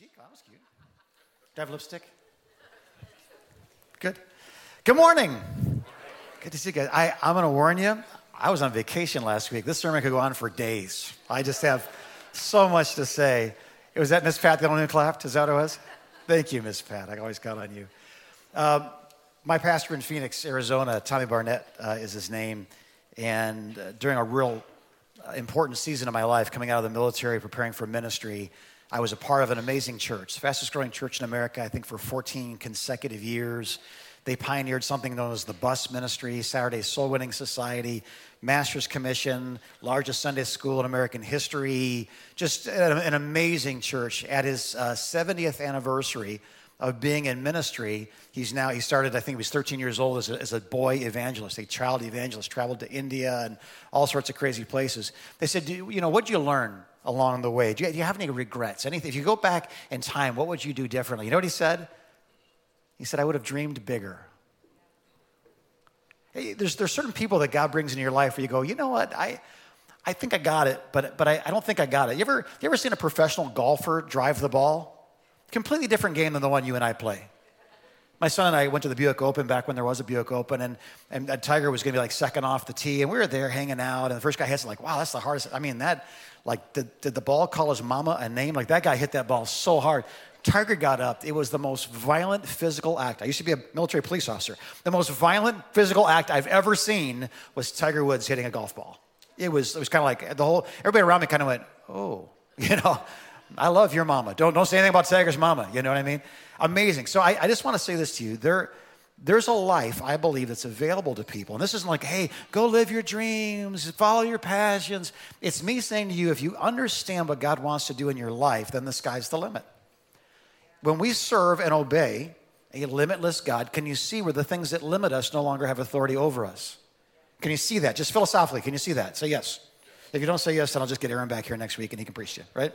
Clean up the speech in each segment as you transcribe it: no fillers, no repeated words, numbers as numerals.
Gee, that was cute. Do I have lipstick? Good. Good morning. Good to see you guys. I'm going to warn you, I was on vacation last week. This sermon could go on for days. I just have so much to say. It was that Miss Pat that only clapped? Is that what it was? Thank you, Miss Pat. I always count on you. My pastor in Phoenix, Arizona, Tommy Barnett is his name. And during a real important season of my life, coming out of the military, preparing for ministry, I was a part of an amazing church, fastest growing church in America, I think for 14 consecutive years. They pioneered something known as the Bus Ministry, Saturday's Soul-Winning Society, Master's Commission, largest Sunday school in American history, just an amazing church. At his 70th anniversary of being in ministry, he started, I think he was 13 years old as a boy evangelist, a child evangelist, traveled to India and all sorts of crazy places. They said, what'd you learn along the way? Do you have any regrets? Anything? If you go back in time, what would you do differently? You know what he said? He said, I would have dreamed bigger. Hey, there's certain people that God brings into your life where you go, you know what, I think I got it, but I don't think I got it. You ever seen a professional golfer drive the ball? Completely different game than the one you and I play. My son and I went to the Buick Open back when there was a Buick Open, and Tiger was going to be like second off the tee, and we were there hanging out, and the first guy hits it like, wow, that's the hardest. I mean, did the ball call his mama a name? Like, that guy hit that ball so hard. Tiger got up. It was the most violent physical act. I used to be a military police officer. The most violent physical act I've ever seen was Tiger Woods hitting a golf ball. It was kind of like everybody around me kind of went, oh, I love your mama. Don't say anything about Tiger's mama. You know what I mean? Amazing. So I just want to say this to you. There's a life, I believe, that's available to people. And this isn't like, hey, go live your dreams, follow your passions. It's me saying to you, if you understand what God wants to do in your life, then the sky's the limit. When we serve and obey a limitless God, can you see where the things that limit us no longer have authority over us? Can you see that? Just philosophically, can you see that? Say yes. If you don't say yes, then I'll just get Aaron back here next week and he can preach to you, right?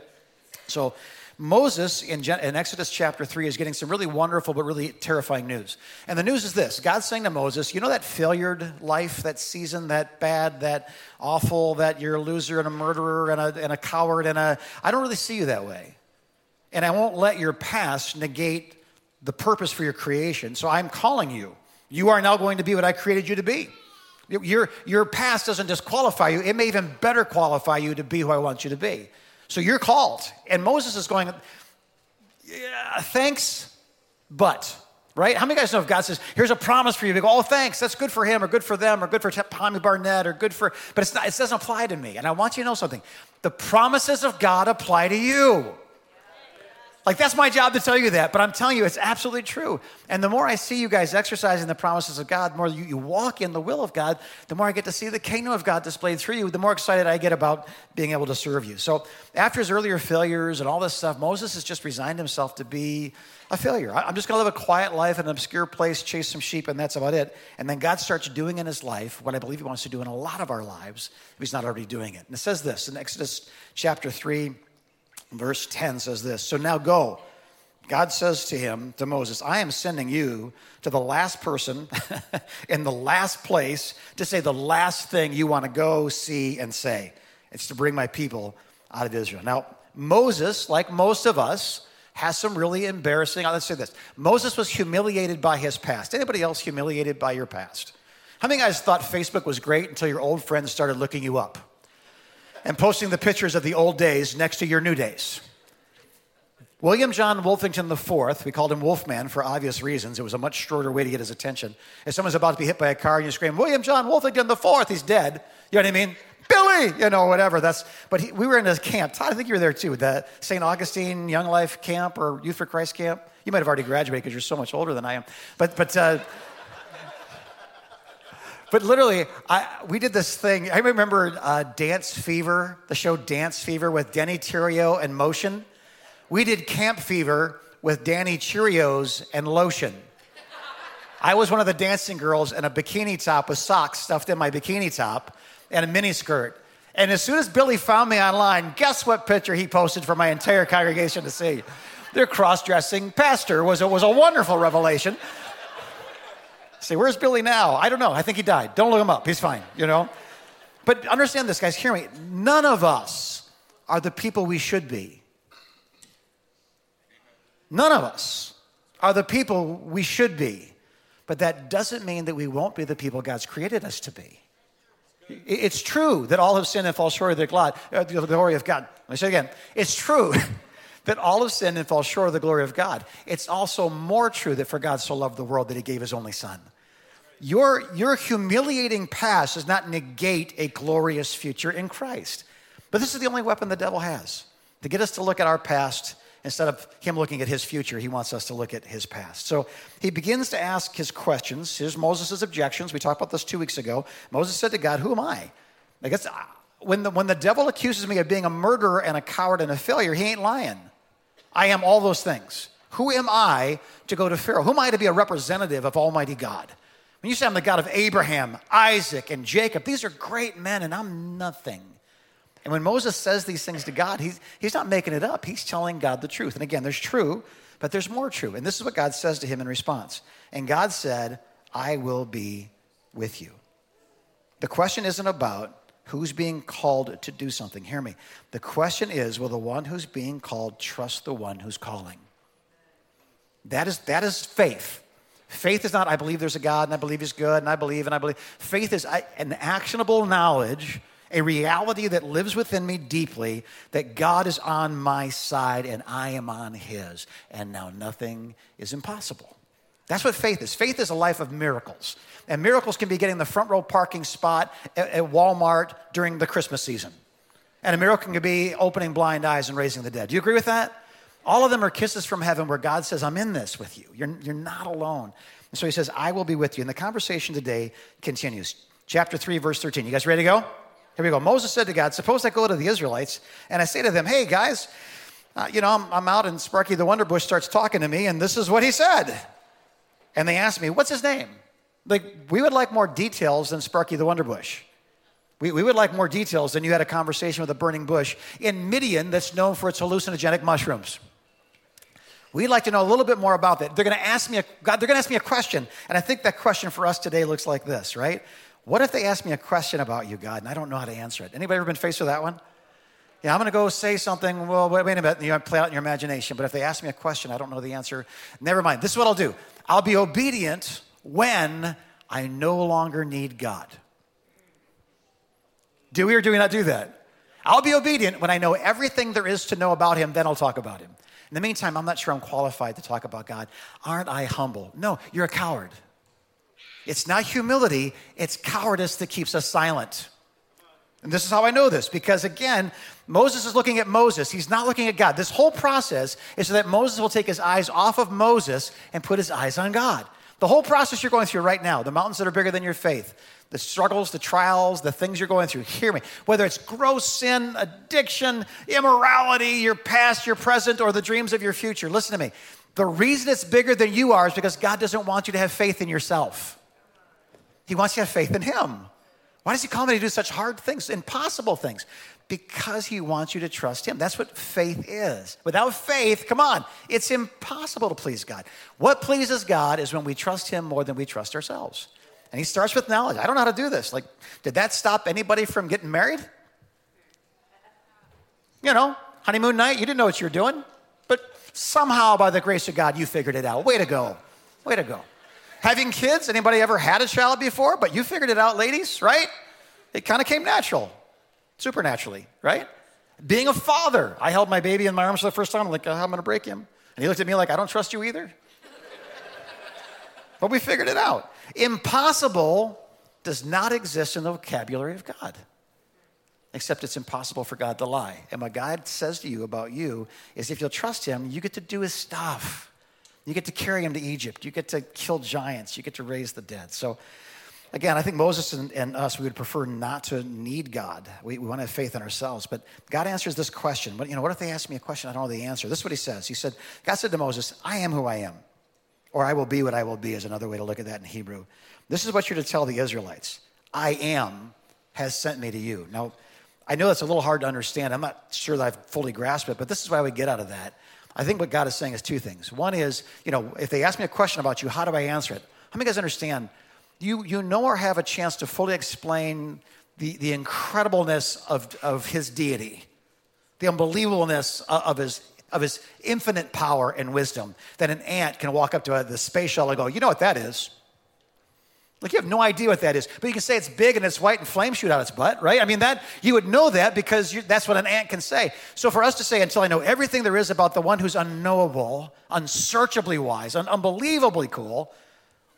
So Moses in Exodus chapter 3 is getting some really wonderful but really terrifying news. And the news is this. God's saying to Moses, you know that failured life, that season, that bad, that awful, that you're a loser and a murderer and a coward I don't really see you that way. And I won't let your past negate the purpose for your creation. So I'm calling you. You are now going to be what I created you to be. Your past doesn't disqualify you. It may even better qualify you to be who I want you to be. So you're called. And Moses is going, yeah, thanks, but, right? How many of you guys know if God says, here's a promise for you? They go, oh, thanks. That's good for him or good for them or good for Tommy Barnett or good for, but it doesn't apply to me. And I want you to know something. The promises of God apply to you. Like, that's my job to tell you that, but I'm telling you, it's absolutely true. And the more I see you guys exercising the promises of God, the more you walk in the will of God, the more I get to see the kingdom of God displayed through you, the more excited I get about being able to serve you. So after his earlier failures and all this stuff, Moses has just resigned himself to be a failure. I'm just going to live a quiet life in an obscure place, chase some sheep, and that's about it. And then God starts doing in his life what I believe he wants to do in a lot of our lives if he's not already doing it. And it says this in Exodus chapter 3, Verse 10 says this, so now go. God says to Moses, I am sending you to the last person in the last place to say the last thing you want to go see and say. It's to bring my people out of Israel. Now, Moses, like most of us, has some really embarrassing, let's say this. Moses was humiliated by his past. Anybody else humiliated by your past? How many guys thought Facebook was great until your old friends started looking you up and posting the pictures of the old days next to your new days? William John Wolfington IV, we called him Wolfman for obvious reasons. It was a much shorter way to get his attention. If someone's about to be hit by a car and you scream, William John Wolfington IV, he's dead. You know what I mean? Billy, whatever. We were in his camp. Todd, I think you were there too, the St. Augustine Young Life camp or Youth for Christ camp. You might have already graduated because you're so much older than I am. But literally, we did this thing. I remember Dance Fever, the show Dance Fever with Danny Terrio and Motion. We did Camp Fever with Danny Cheerios and Lotion. I was one of the dancing girls in a bikini top with socks stuffed in my bikini top and a mini skirt. And as soon as Billy found me online, guess what picture he posted for my entire congregation to see? Their cross-dressing pastor was a wonderful revelation. Say, where's Billy now? I don't know. I think he died. Don't look him up. He's fine, But understand this, guys. Hear me. None of us are the people we should be. None of us are the people we should be. But that doesn't mean that we won't be the people God's created us to be. It's true that all have sinned and fall short of the glory of God. Let me say it again. It's true that all have sinned and fall short of the glory of God. It's also more true that for God so loved the world that he gave his only son. Your humiliating past does not negate a glorious future in Christ. But this is the only weapon the devil has, to get us to look at our past. Instead of him looking at his future, he wants us to look at his past. So he begins to ask his questions. Here's Moses' objections. We talked about this 2 weeks ago. Moses said to God, who am I? I guess when the devil accuses me of being a murderer and a coward and a failure, he ain't lying. I am all those things. Who am I to go to Pharaoh? Who am I to be a representative of Almighty God? When you say I'm the God of Abraham, Isaac, and Jacob, these are great men, and I'm nothing. And when Moses says these things to God, he's not making it up. He's telling God the truth. And again, there's true, but there's more true. And this is what God says to him in response. And God said, I will be with you. The question isn't about who's being called to do something. Hear me. The question is, will the one who's being called trust the one who's calling? That is faith. Faith is not, I believe there's a God, and I believe he's good, and I believe, and I believe. Faith is an actionable knowledge, a reality that lives within me deeply, that God is on my side and I am on his, and now nothing is impossible. That's what faith is. Faith is a life of miracles. And miracles can be getting the front row parking spot at Walmart during the Christmas season. And a miracle can be opening blind eyes and raising the dead. Do you agree with that? All of them are kisses from heaven where God says, I'm in this with you. You're not alone. And so he says, I will be with you. And the conversation today continues. Chapter 3, verse 13. You guys ready to go? Here we go. Moses said to God, suppose I go to the Israelites and I say to them, hey, guys, I'm out and Sparky the Wonderbush starts talking to me and this is what he said. And they asked me, what's his name? We would like more details than Sparky the Wonderbush. We would like more details than you had a conversation with a burning bush in Midian that's known for its hallucinogenic mushrooms. We'd like to know a little bit more about that. They're going to ask me a question. And I think that question for us today looks like this, right? What if they ask me a question about you, God, and I don't know how to answer it? Anybody ever been faced with that one? Yeah, I'm going to go say something. Well, wait a minute. You play out in your imagination. But if they ask me a question, I don't know the answer. Never mind. This is what I'll do. I'll be obedient when I no longer need God. Do we or do we not do that? I'll be obedient when I know everything there is to know about him. Then I'll talk about him. In the meantime, I'm not sure I'm qualified to talk about God. Aren't I humble? No, you're a coward. It's not humility, it's cowardice that keeps us silent. And this is how I know this, because again, Moses is looking at Moses. He's not looking at God. This whole process is so that Moses will take his eyes off of Moses and put his eyes on God. The whole process you're going through right now, the mountains that are bigger than your faith, the struggles, the trials, the things you're going through, hear me. Whether it's gross sin, addiction, immorality, your past, your present, or the dreams of your future, listen to me. The reason it's bigger than you are is because God doesn't want you to have faith in yourself. He wants you to have faith in him. Why does he call me to do such hard things, impossible things? Because he wants you to trust him. That's what faith is. Without faith, come on, it's impossible to please God. What pleases God is when we trust him more than we trust ourselves. And he starts with knowledge. I don't know how to do this. Did that stop anybody from getting married? Honeymoon night, you didn't know what you were doing. But somehow, by the grace of God, you figured it out. Way to go. Way to go. Having kids, anybody ever had a child before? But you figured it out, ladies, right? It kind of came natural, supernaturally, right? Being a father. I held my baby in my arms for the first time. I'm like, I'm going to break him. And he looked at me like, I don't trust you either. But we figured it out. Impossible does not exist in the vocabulary of God, except it's impossible for God to lie. And what God says to you about you is if you'll trust him, you get to do his stuff. You get to carry him to Egypt. You get to kill giants. You get to raise the dead. So again, I think Moses and us, we would prefer not to need God. We want to have faith in ourselves. But God answers this question. What if they ask me a question? I don't know the answer. This is what he says. He said, God said to Moses, I am who I am, or I will be what I will be is another way to look at that in Hebrew. This is what you're to tell the Israelites. I am has sent me to you. Now, I know that's a little hard to understand. I'm not sure that I've fully grasped it, but this is what I would get out of that. I think what God is saying is two things. One is, if they ask me a question about you, how do I answer it? How many of you guys understand? You or have a chance to fully explain the incredibleness of his deity, the unbelievableness of his of his infinite power and wisdom that an ant can walk up to the space shuttle and go, you know what that is? Like, you have no idea what that is. But you can say it's big and it's white and flames shoot out its butt, right? I mean, that you would know that because that's what an ant can say. So for us to say, until I know everything there is about the one who's unknowable, unsearchably wise, unbelievably cool,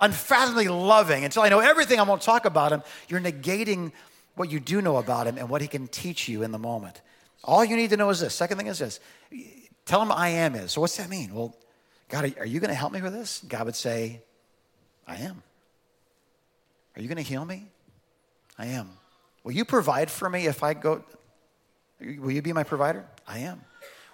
unfathomably loving, until I know everything, I won't talk about him. You're negating what you do know about him and what he can teach you in the moment. All you need to know is this. Second thing is this. Tell him I am is. So what's that mean? Well, God, are you going to help me with this? God would say, I am. Are you going to heal me? I am. Will you provide for me if I go? Will you be my provider? I am.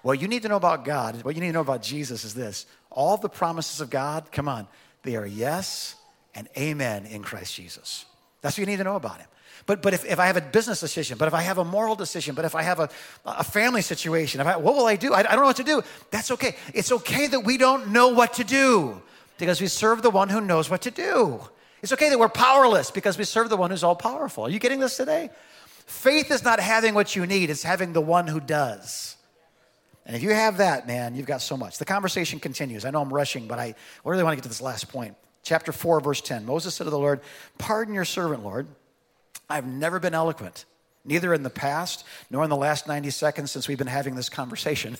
What you need to know about God, what you need to know about Jesus is this. All the promises of God, come on, they are yes and amen in Christ Jesus. That's what you need to know about him. But if I have a business decision, but if I have a moral decision, but if I have a family situation, what will I do? I don't know what to do. That's okay. It's okay that we don't know what to do because we serve the one who knows what to do. It's okay that we're powerless because we serve the one who's all powerful. Are you getting this today? Faith is not having what you need. It's having the one who does. And if you have that, man, you've got so much. The conversation continues. I know I'm rushing, but I really want to get to this last point. Chapter 4, verse 10. Moses said to the Lord, pardon your servant, Lord. I've never been eloquent, neither in the past nor in the last 90 seconds since we've been having this conversation.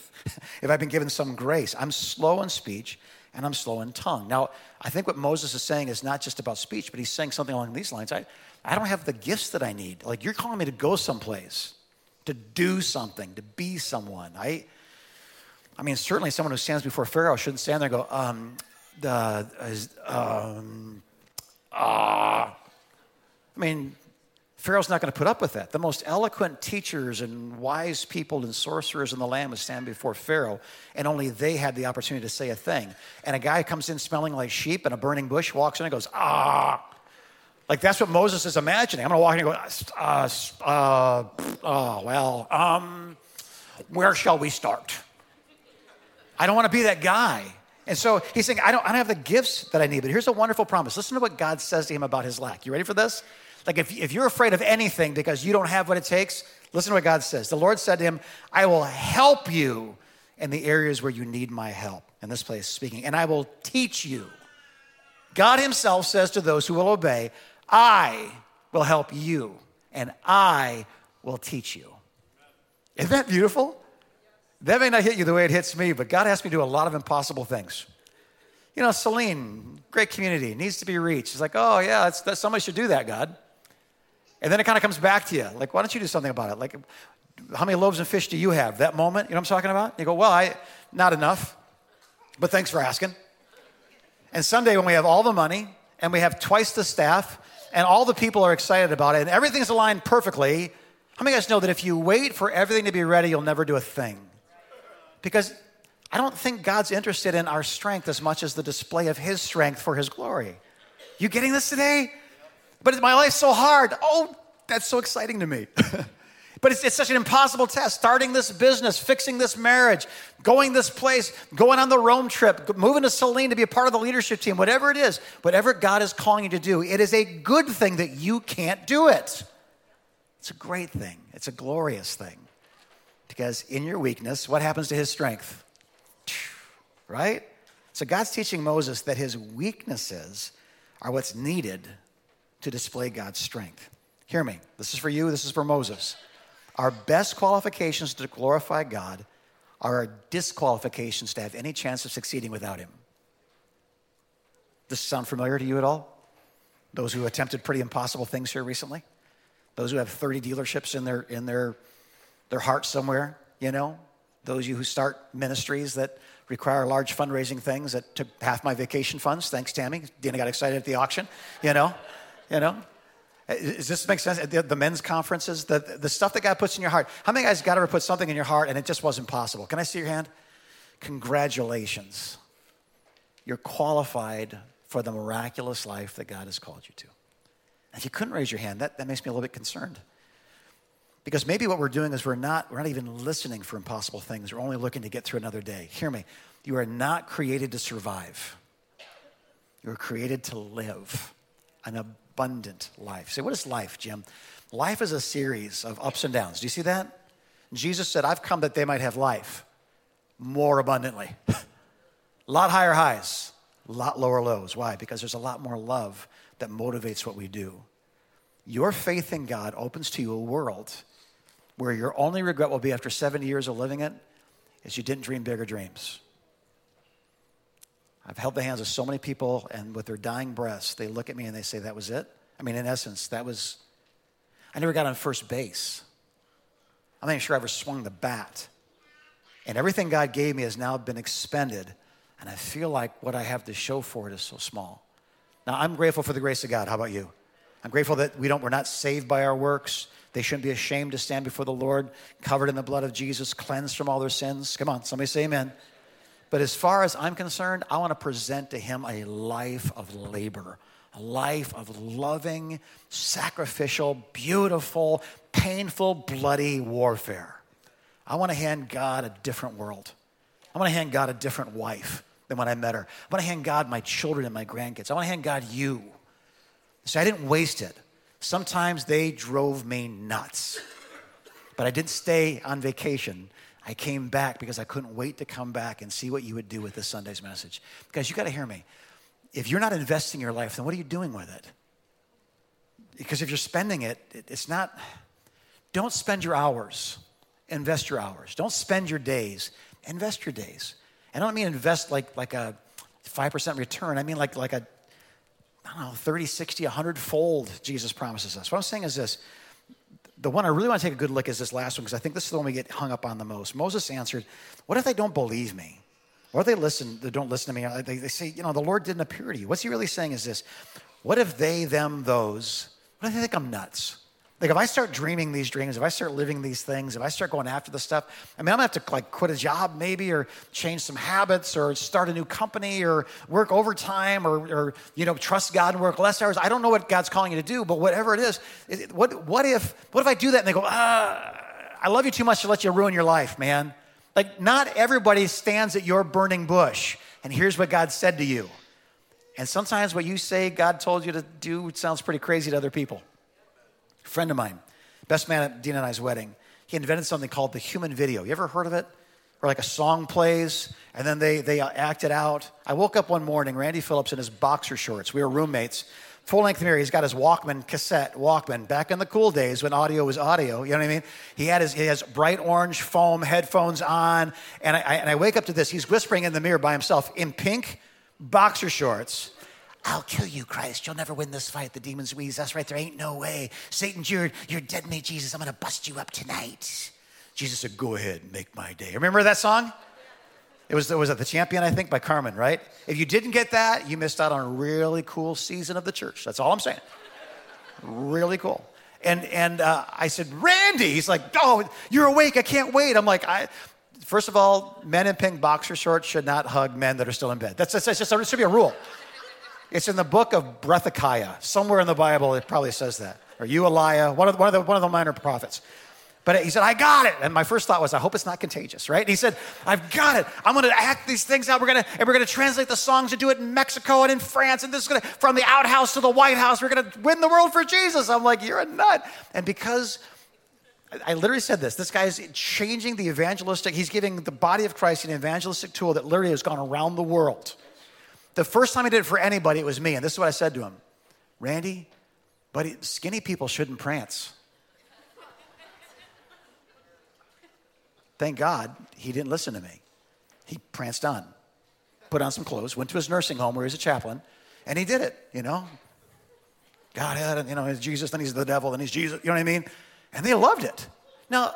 If I've been given some grace, I'm slow in speech and I'm slow in tongue. Now, I think what Moses is saying is not just about speech, but he's saying something along these lines. I don't have the gifts that I need. Like, you're calling me to go someplace, to do something, to be someone. I mean, certainly someone who stands before Pharaoh shouldn't stand there and go, I mean, Pharaoh's not going to put up with that. The most eloquent teachers and wise people and sorcerers in the land would stand before Pharaoh, and only they had the opportunity to say a thing. And a guy comes in smelling like sheep and a burning bush, walks in and goes, ah. Like, that's what Moses is imagining. I'm going to walk in and go, where shall we start? I don't want to be that guy. And so he's saying, I don't have the gifts that I need, but here's a wonderful promise. Listen to what God says to him about his lack. You ready for this? Like, if you're afraid of anything because you don't have what it takes, listen to what God says. The Lord said to him, I will help you in the areas where you need my help. In this place, speaking. And I will teach you. God himself says to those who will obey, I will help you and I will teach you. Isn't that beautiful? That may not hit you the way it hits me, but God asked me to do a lot of impossible things. You know, Celine, great community, needs to be reached. She's like, oh, yeah, that's somebody should do that, God. And then it kind of comes back to you. Like, why don't you do something about it? Like, how many loaves and fish do you have? That moment, you know what I'm talking about? You go, well, not enough, but thanks for asking. And someday when we have all the money and we have twice the staff and all the people are excited about it and everything's aligned perfectly, how many of you guys know that if you wait for everything to be ready, you'll never do a thing? Because I don't think God's interested in our strength as much as the display of his strength for his glory. You getting this today? But my life's so hard. Oh, that's so exciting to me. But it's such an impossible test. Starting this business, fixing this marriage, going this place, going on the Rome trip, moving to Saline to be a part of the leadership team, whatever it is, whatever God is calling you to do, it is a good thing that you can't do it. It's a great thing. It's a glorious thing. Because in your weakness, what happens to his strength? Right? So God's teaching Moses that his weaknesses are what's needed to display God's strength. Hear me. This is for you. This is for Moses. Our best qualifications to glorify God are our disqualifications to have any chance of succeeding without him. Does this sound familiar to you at all? Those who attempted pretty impossible things here recently? Those who have 30 dealerships in their heart somewhere, you know? Those of you who start ministries that require large fundraising things that took half my vacation funds. Thanks, Tammy. Dana got excited at the auction, you know. Does this make sense? The men's conferences, the stuff that God puts in your heart. How many guys got ever put something in your heart and it just wasn't possible? Can I see your hand? Congratulations. You're qualified for the miraculous life that God has called you to. If you couldn't raise your hand, that makes me a little bit concerned. Because maybe what we're doing is we're not even listening for impossible things. We're only looking to get through another day. Hear me. You are not created to survive. You are created to live an abundant life. Say, what is life, Jim? Life is a series of ups and downs. Do you see that? Jesus said, I've come that they might have life, more abundantly. A lot higher highs, a lot lower lows. Why? Because there's a lot more love that motivates what we do. Your faith in God opens to you a world where your only regret will be after 70 years of living it is you didn't dream bigger dreams. I've held the hands of so many people, and with their dying breaths, they look at me and they say, that was it? I mean, in essence, I never got on first base. I'm not even sure I ever swung the bat. And everything God gave me has now been expended, and I feel like what I have to show for it is so small. Now, I'm grateful for the grace of God. How about you? I'm grateful that we're not saved by our works. They shouldn't be ashamed to stand before the Lord, covered in the blood of Jesus, cleansed from all their sins. Come on, somebody say amen. But as far as I'm concerned, I want to present to him a life of labor, a life of loving, sacrificial, beautiful, painful, bloody warfare. I want to hand God a different world. I want to hand God a different wife than when I met her. I want to hand God my children and my grandkids. I want to hand God you. So I didn't waste it. Sometimes they drove me nuts. But I didn't stay on vacation. I came back because I couldn't wait to come back and see what you would do with this Sunday's message. Guys, you got to hear me. If you're not investing your life, then what are you doing with it? Because if you're spending it, don't spend your hours. Invest your hours. Don't spend your days. Invest your days. And I don't mean invest like a 5% return. I mean like a, 30, 60, 100-fold Jesus promises us. What I'm saying is this. The one I really want to take a good look at is this last one, because I think this is the one we get hung up on the most. Moses answered, what if they don't believe me? What if they don't listen to me? They say, the Lord didn't appear to you. What's he really saying is this. What if what if they think I'm nuts? Like, if I start dreaming these dreams, if I start living these things, if I start going after this stuff, I mean, I'm going to have to quit a job maybe, or change some habits, or start a new company, or work overtime, or trust God and work less hours. I don't know what God's calling you to do, but whatever it is, what if I do that and they go, I love you too much to let you ruin your life, man. Like, not everybody stands at your burning bush, and here's what God said to you. And sometimes what you say God told you to do sounds pretty crazy to other people. A friend of mine, best man at Dean and I's wedding, he invented something called the human video. You ever heard of it? Or like a song plays, and then they act it out. I woke up one morning, Randy Phillips in his boxer shorts. We were roommates. Full-length mirror, he's got his Walkman, back in the cool days when audio was audio, you know what I mean? He has bright orange foam headphones on, and I wake up to this. He's whispering in the mirror by himself in pink boxer shorts. I'll kill you, Christ. You'll never win this fight. The demons wheeze. That's right. There ain't no way. Satan, you're dead meat, Jesus. I'm going to bust you up tonight. Jesus said, go ahead and make my day. Remember that song? It was The Champion, I think, by Carmen, right? If you didn't get that, you missed out on a really cool season of the church. That's all I'm saying. Really cool. And I said, Randy. He's like, oh, you're awake. I can't wait. I'm like, first of all, men in pink boxer shorts should not hug men that are still in bed. It should be a rule. It's in the book of Breathakiah. Somewhere in the Bible, it probably says that. Or Euliah, one of the minor prophets. But he said, I got it. And my first thought was, I hope it's not contagious, right? And he said, I've got it. I'm going to act these things out. We're going to translate the songs and do it in Mexico and in France. And this is going to, from the outhouse to the White House, we're going to win the world for Jesus. I'm like, you're a nut. And because I literally said this guy is changing the evangelistic. He's giving the body of Christ an evangelistic tool that literally has gone around the world. The first time he did it for anybody, it was me. And this is what I said to him. Randy, buddy, skinny people shouldn't prance. Thank God he didn't listen to me. He pranced on, put on some clothes, went to his nursing home where he was a chaplain, and he did it, God, he's Jesus, then he's the devil, then he's Jesus, you know what I mean? And they loved it. Now,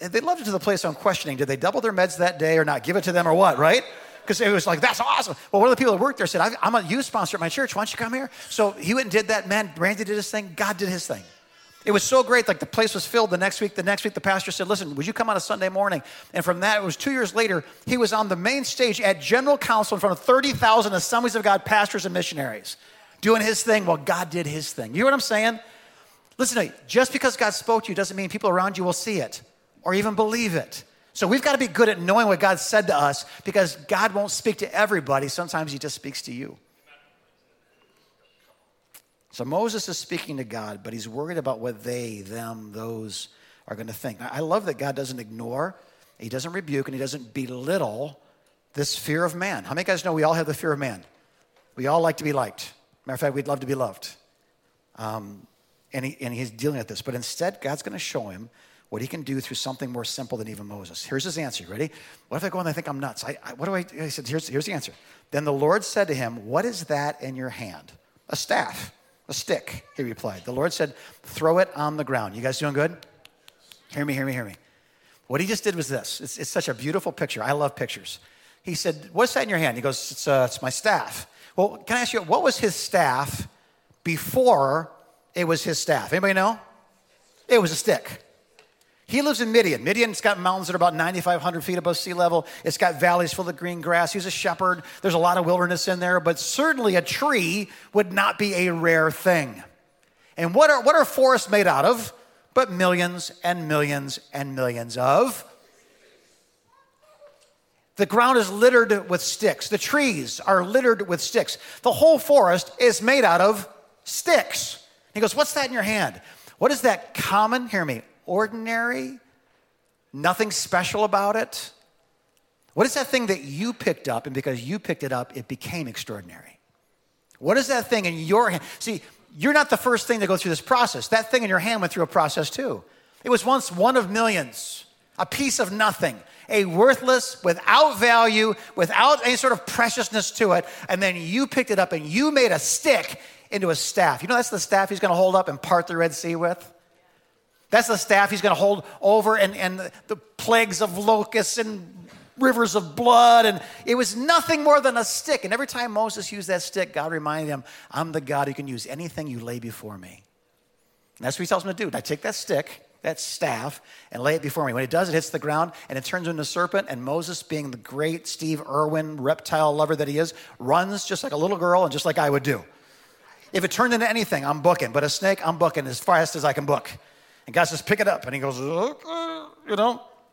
they loved it to the place I'm questioning. Did they double their meds that day or not? Give it to them or what, right? Because it was like, that's awesome. Well, one of the people that worked there said, I'm a youth sponsor at my church. Why don't you come here? So he went and did that. Man, Randy did his thing. God did his thing. It was so great. Like, the place was filled the next week, the pastor said, listen, would you come on a Sunday morning? And from that, it was 2 years later, he was on the main stage at General Council in front of 30,000 Assemblies of God pastors and missionaries doing his thing. Well, God did his thing. You know what I'm saying? Listen to me. Just because God spoke to you doesn't mean people around you will see it or even believe it. So we've got to be good at knowing what God said to us, because God won't speak to everybody. Sometimes he just speaks to you. So Moses is speaking to God, but he's worried about what those are going to think. I love that God doesn't ignore He doesn't rebuke and he doesn't belittle this fear of man. How many guys know we all have the fear of man? We all like to be liked. Matter of fact, we'd love to be loved. And he's dealing with this. But instead, God's going to show him what he can do through something more simple than even Moses. Here's his answer. You ready? What if I go and I think I'm nuts? He said, here's the answer. Then the Lord said to him, what is that in your hand? A staff, a stick, he replied. The Lord said, throw it on the ground. You guys doing good? Hear me. What he just did was this. It's such a beautiful picture. I love pictures. He said, what's that in your hand? He goes, it's my staff. Well, can I ask you, what was his staff before it was his staff? Anybody know? It was a stick. He lives in Midian. Midian's got mountains that are about 9,500 feet above sea level. It's got valleys full of green grass. He's a shepherd. There's a lot of wilderness in there, but certainly a tree would not be a rare thing. And what are forests made out of? But millions and millions and millions of. The ground is littered with sticks. The trees are littered with sticks. The whole forest is made out of sticks. He goes, what's that in your hand? What is that common, hear me, ordinary, nothing special about it? What is that thing that you picked up, and because you picked it up, it became extraordinary? What is that thing in your hand? See, you're not the first thing to go through this process. That thing in your hand went through a process too. It was once one of millions, a piece of nothing, a worthless, without value, without any sort of preciousness to it, and then you picked it up and you made a stick into a staff. You know that's the staff he's going to hold up and part the Red Sea with? That's the staff he's going to hold over and the plagues of locusts and rivers of blood, and it was nothing more than a stick. And every time Moses used that stick, God reminded him, I'm the God who can use anything you lay before me. And that's what he tells him to do. Now take that stick, that staff, and lay it before me. When it does, it hits the ground, and it turns into a serpent, and Moses, being the great Steve Irwin reptile lover that he is, runs just like a little girl and just like I would do. If it turned into anything, I'm booking, but a snake, I'm booking as fast as I can book. And God says, pick it up, and he goes,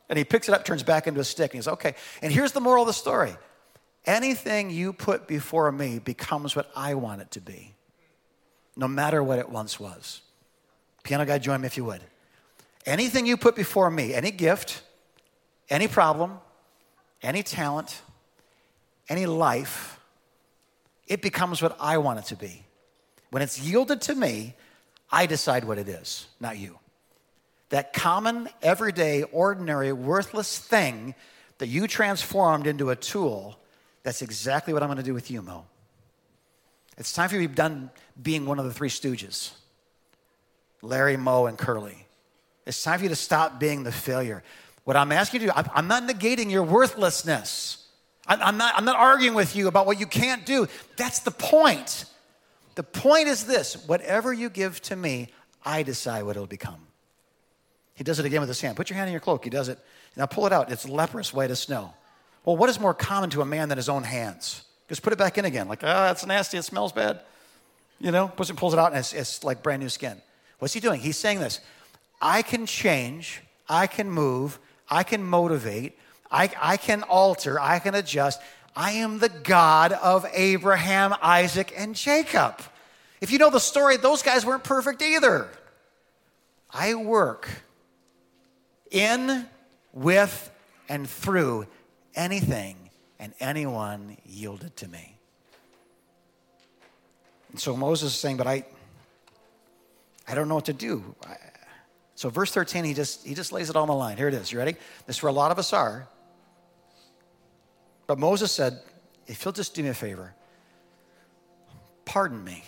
and he picks it up, turns back into a stick, and he says, okay. And here's the moral of the story. Anything you put before me becomes what I want it to be, no matter what it once was. Piano guy, join me if you would. Anything you put before me, any gift, any problem, any talent, any life, it becomes what I want it to be. When it's yielded to me, I decide what it is, not you. That common, everyday, ordinary, worthless thing that you transformed into a tool, that's exactly what I'm going to do with you, Mo. It's time for you to be done being one of the three stooges, Larry, Mo, and Curly. It's time for you to stop being the failure. What I'm asking you to do, I'm not negating your worthlessness. I'm not arguing with you about what you can't do. That's the point. The point is this. Whatever you give to me, I decide what it'll become. He does it again with his hand. Put your hand in your cloak. He does it. Now pull it out. It's leprous, white as snow. Well, what is more common to a man than his own hands? Just put it back in again. Like, that's nasty. It smells bad. You know, pulls it out, and it's like brand new skin. What's he doing? He's saying this. I can change, I can move, I can motivate, I can alter, I can adjust. I am the God of Abraham, Isaac, and Jacob. If you know the story, those guys weren't perfect either. I work in, with, and through anything and anyone yielded to me. And so Moses is saying, but I don't know what to do. So verse 13, he just lays it all on the line. Here it is. You ready? This is where a lot of us are. But Moses said, if you'll just do me a favor, pardon me.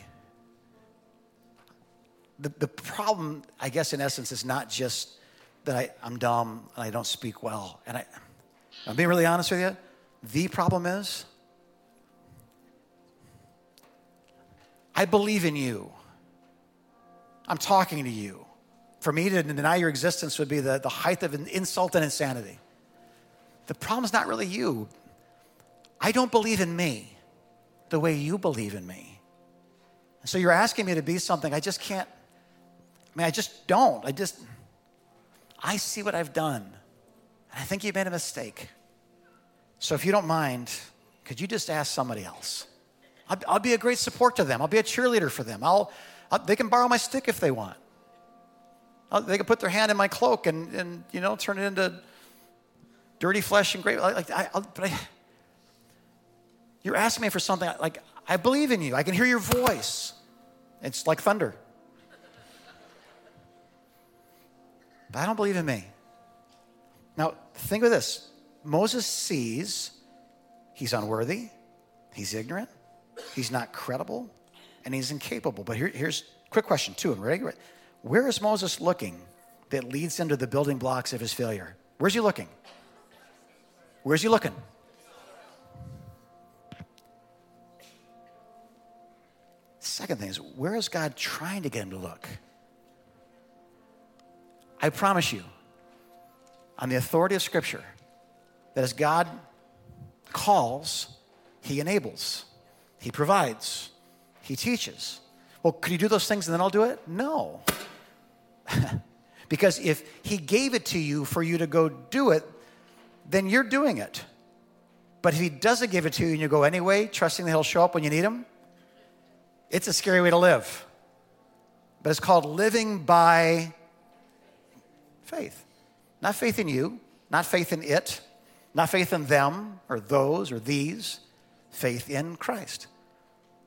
The problem, I guess, in essence, is not just that I'm dumb and I don't speak well. And I'm being really honest with you. The problem is I believe in you. I'm talking to you. For me to deny your existence would be the height of insult and insanity. The problem is not really you. I don't believe in me the way you believe in me. And so you're asking me to be something I just can't. I mean, I just don't. I see what I've done. And I think you made a mistake. So if you don't mind, could you just ask somebody else? I'll be a great support to them. I'll be a cheerleader for them. They can borrow my stick if they want. They could put their hand in my cloak and turn it into dirty flesh and great. You're asking me for something. Like, I believe in you. I can hear your voice. It's like thunder. But I don't believe in me. Now, think of this. Moses sees he's unworthy, he's ignorant, he's not credible, and he's incapable. But here's a quick question, too. Ready? Where is Moses looking that leads into the building blocks of his failure? Where's he looking? Where's he looking? Second thing is, where is God trying to get him to look? I promise you, on the authority of Scripture, that as God calls, he enables, he provides, he teaches. Well, could you do those things and then I'll do it? No. Because if he gave it to you for you to go do it, then you're doing it. But if he doesn't give it to you and you go anyway, trusting that he'll show up when you need him, it's a scary way to live. But it's called living by faith. Not faith in you, not faith in it, not faith in them or those or these, faith in Christ.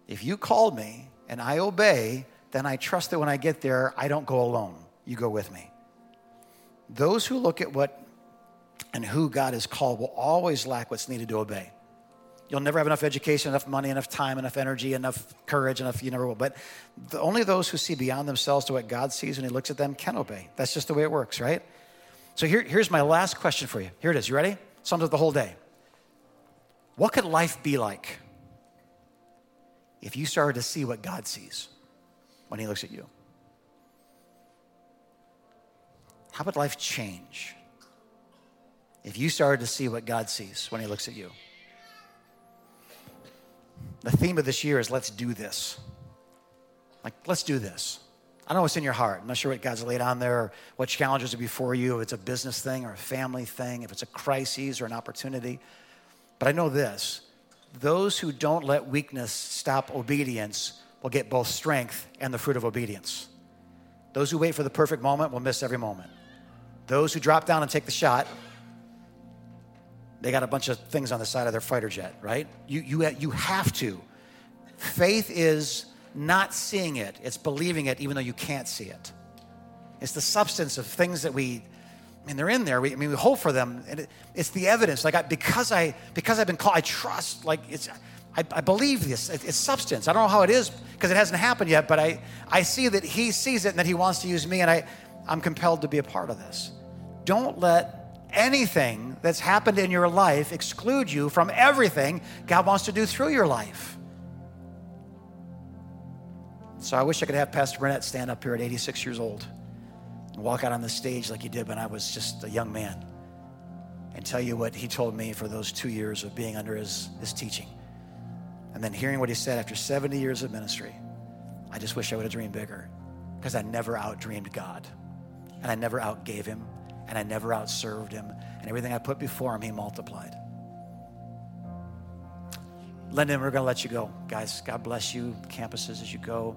If you call me and I obey, then I trust that when I get there, I don't go alone. You go with me. Those who look at what and who God has called will always lack what's needed to obey. You'll never have enough education, enough money, enough time, enough energy, enough courage, enough, you never will. But only those who see beyond themselves to what God sees when he looks at them can obey. That's just the way it works, right? So here's my last question for you. Here it is. You ready? Sums up the whole day. What could life be like if you started to see what God sees when he looks at you? How would life change if you started to see what God sees when he looks at you? The theme of this year is let's do this. Like, let's do this. I don't know what's in your heart. I'm not sure what God's laid on there or what challenges are before you, if it's a business thing or a family thing, if it's a crisis or an opportunity. But I know this. Those who don't let weakness stop obedience will get both strength and the fruit of obedience. Those who wait for the perfect moment will miss every moment. Those who drop down and take the shot, they got a bunch of things on the side of their fighter jet, right? You have to. Faith is not seeing it. It's believing it even though you can't see it. It's the substance of things that they're in there. We hope for them. And it's the evidence. Like, because I've been called, I trust. Like, I believe this. It's substance. I don't know how it is because it hasn't happened yet, but I see that he sees it and that he wants to use me, and I'm compelled to be a part of this. Don't let anything that's happened in your life exclude you from everything God wants to do through your life. So I wish I could have Pastor Barnett stand up here at 86 years old and walk out on the stage like he did when I was just a young man and tell you what he told me for those 2 years of being under his teaching. And then hearing what he said after 70 years of ministry, I just wish I would have dreamed bigger, because I never outdreamed God, and I never outgave him, and I never outserved him, and everything I put before him, he multiplied. Lyndon, we're going to let you go. Guys, God bless you, campuses as you go.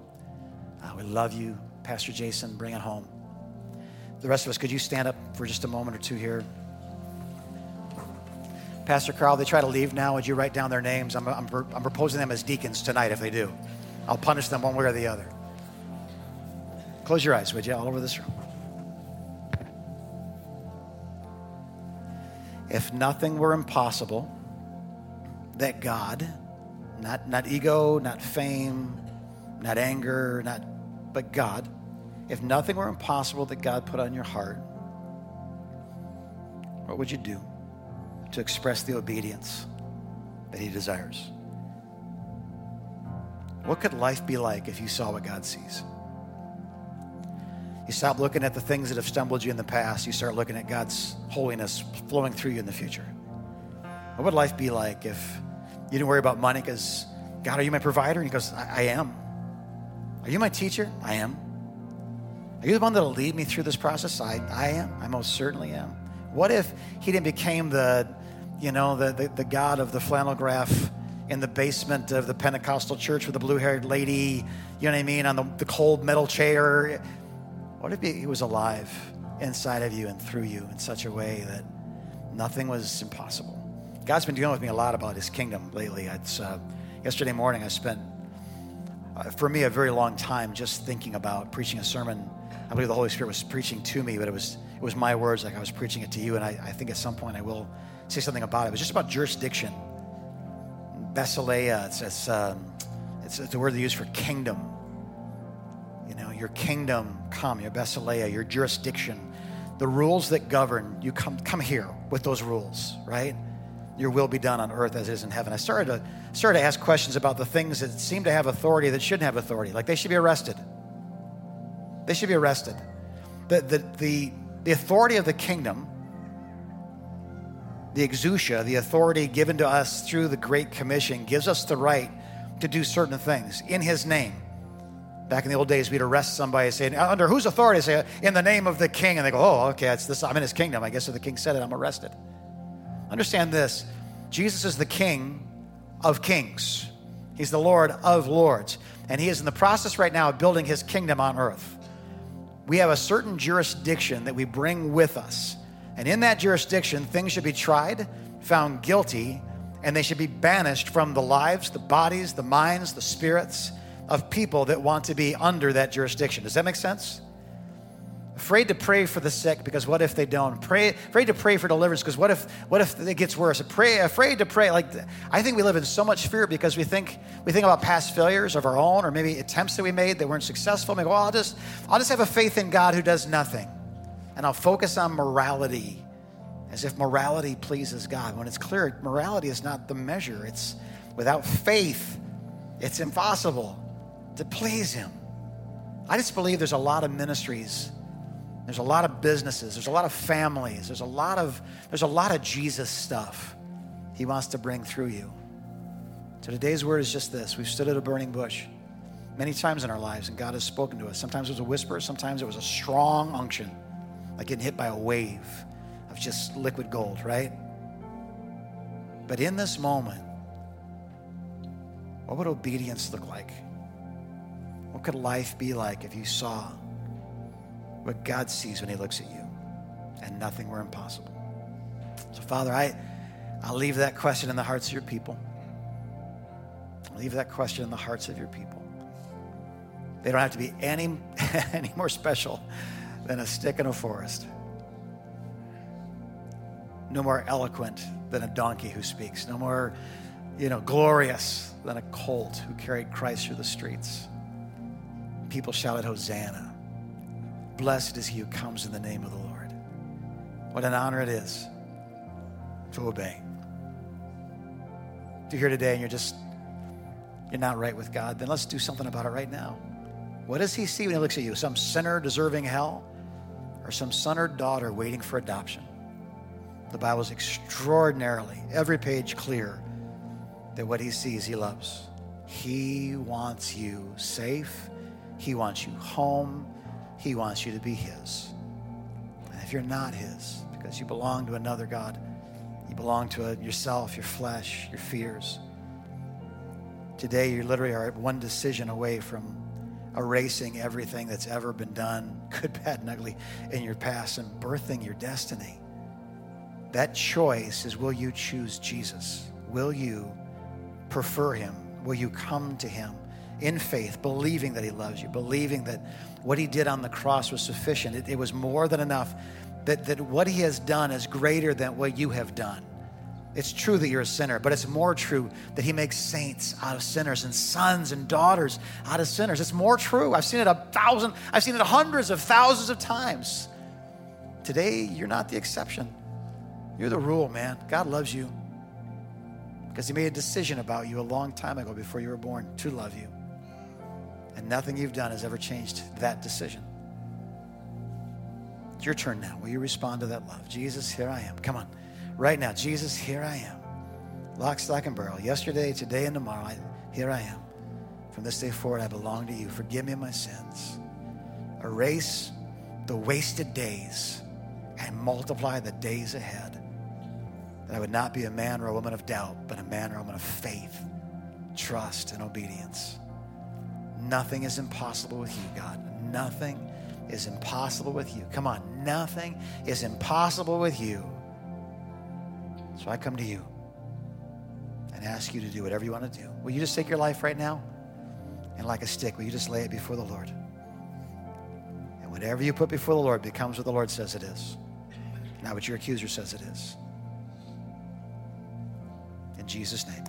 We love you. Pastor Jason, bring it home. The rest of us, could you stand up for just a moment or two here? Pastor Carl, they try to leave now. Would you write down their names? I'm proposing them as deacons tonight if they do. I'll punish them one way or the other. Close your eyes, would you, all over this room. If nothing were impossible, that God, not ego, not fame, not anger, but God, if nothing were impossible that God put on your heart, what would you do to express the obedience that he desires? What could life be like if you saw what God sees? You stop looking at the things that have stumbled you in the past. You start looking at God's holiness flowing through you in the future. What would life be like if you didn't worry about money? Because, God, are you my provider? And he goes, I am. Are you my teacher? I am. Are you the one that will lead me through this process? I am. I most certainly am. What if he didn't become the God of the flannel graph in the basement of the Pentecostal church with the blue-haired lady, you know what I mean, on the cold metal chair? What if he was alive inside of you and through you in such a way that Nothing was impossible. God's been dealing with me a lot about his kingdom lately. It's yesterday morning I spent, for me, a very long time just thinking about preaching a sermon. I believe the Holy Spirit was preaching to me, but it was my words, like I was preaching it to you, and I think at some point I will say something about it. It was just about jurisdiction. Besaleia, it's the word they use for kingdom. You know, your kingdom come, your Besaleia, your jurisdiction, the rules that govern, you come here with those rules, right? Your will be done on earth as it is in heaven. I started to ask questions about the things that seem to have authority that shouldn't have authority, like they should be arrested. They should be arrested. The authority of the kingdom, the exousia, the authority given to us through the Great Commission, gives us the right to do certain things in his name. Back in the old days, we'd arrest somebody and say, under whose authority? Say, in the name of the king. And they go, oh, okay, it's this. I'm in his kingdom. I guess if the king said it, I'm arrested. Understand this. Jesus is the King of kings. He's the Lord of lords. And he is in the process right now of building his kingdom on earth. We have a certain jurisdiction that we bring with us. And in that jurisdiction, things should be tried, found guilty, and they should be banished from the lives, the bodies, the minds, the spirits of people that want to be under that jurisdiction. Does that make sense? Afraid to pray for the sick because what if they don't? Afraid to pray for deliverance because what if it gets worse? Afraid to pray. Like, I think we live in so much fear because we think about past failures of our own or maybe attempts that we made that weren't successful. We go, well, I'll just have a faith in God who does nothing, and I'll focus on morality as if morality pleases God. When it's clear, morality is not the measure. It's without faith, it's impossible to please him. I just believe there's a lot of ministries. There's a lot of businesses. There's a lot of families. There's a lot of Jesus stuff he wants to bring through you. So today's word is just this. We've stood at a burning bush many times in our lives, and God has spoken to us. Sometimes it was a whisper. Sometimes it was a strong unction, like getting hit by a wave of just liquid gold, right? But in this moment, what would obedience look like? What could life be like if you saw what God sees when he looks at you, and nothing were impossible? So Father, I'll leave that question in the hearts of your people. I'll leave that question in the hearts of your people. They don't have to be any more special than a stick in a forest. No more eloquent than a donkey who speaks. No more, glorious than a colt who carried Christ through the streets. People shouted, Hosanna. Blessed is he who comes in the name of the Lord. What an honor it is to obey. If you're here today and you're not right with God, then let's do something about it right now. What does he see when he looks at you? Some sinner deserving hell, or some son or daughter waiting for adoption? The Bible is extraordinarily, every page clear, that what he sees, he loves. He wants you safe. He wants you home. He wants you to be his. And if you're not his, because you belong to another God, you belong to yourself, your flesh, your fears. Today, you literally are one decision away from erasing everything that's ever been done, good, bad, and ugly, in your past and birthing your destiny. That choice is, will you choose Jesus? Will you prefer him? Will you come to him in faith, believing that he loves you, believing that what he did on the cross was sufficient? It was more than enough, that what he has done is greater than what you have done. It's true that you're a sinner, but it's more true that he makes saints out of sinners and sons and daughters out of sinners. It's more true. I've seen it hundreds of thousands of times. Today, you're not the exception. You're the rule, man. God loves you because he made a decision about you a long time ago before you were born to love you. And nothing you've done has ever changed that decision. It's your turn now. Will you respond to that love? Jesus, here I am. Come on. Right now. Jesus, here I am. Lock, stock, and barrel. Yesterday, today, and tomorrow, here I am. From this day forward, I belong to you. Forgive me my sins. Erase the wasted days and multiply the days ahead. That I would not be a man or a woman of doubt, but a man or a woman of faith, trust, and obedience. Nothing is impossible with you, God. Nothing is impossible with you. Come on, nothing is impossible with you. So I come to you and ask you to do whatever you want to do. Will you just take your life right now? And like a stick, will you just lay it before the Lord? And whatever you put before the Lord becomes what the Lord says it is, not what your accuser says it is. In Jesus' name.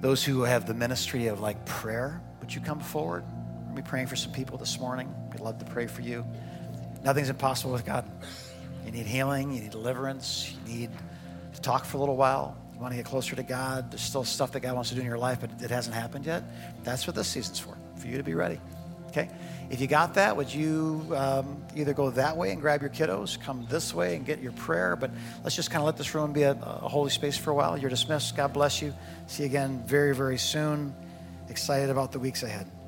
Those who have the ministry of like prayer, would you come forward? We'll be praying for some people this morning. We'd love to pray for you. Nothing's impossible with God. You need healing, you need deliverance, you need to talk for a little while. You want to get closer to God. There's still stuff that God wants to do in your life, but it hasn't happened yet. That's what this season's for you to be ready, okay? If you got that, would you either go that way and grab your kiddos, come this way and get your prayer, but let's just kind of let this room be a holy space for a while. You're dismissed. God bless you. See you again very, very soon. Excited about the weeks ahead.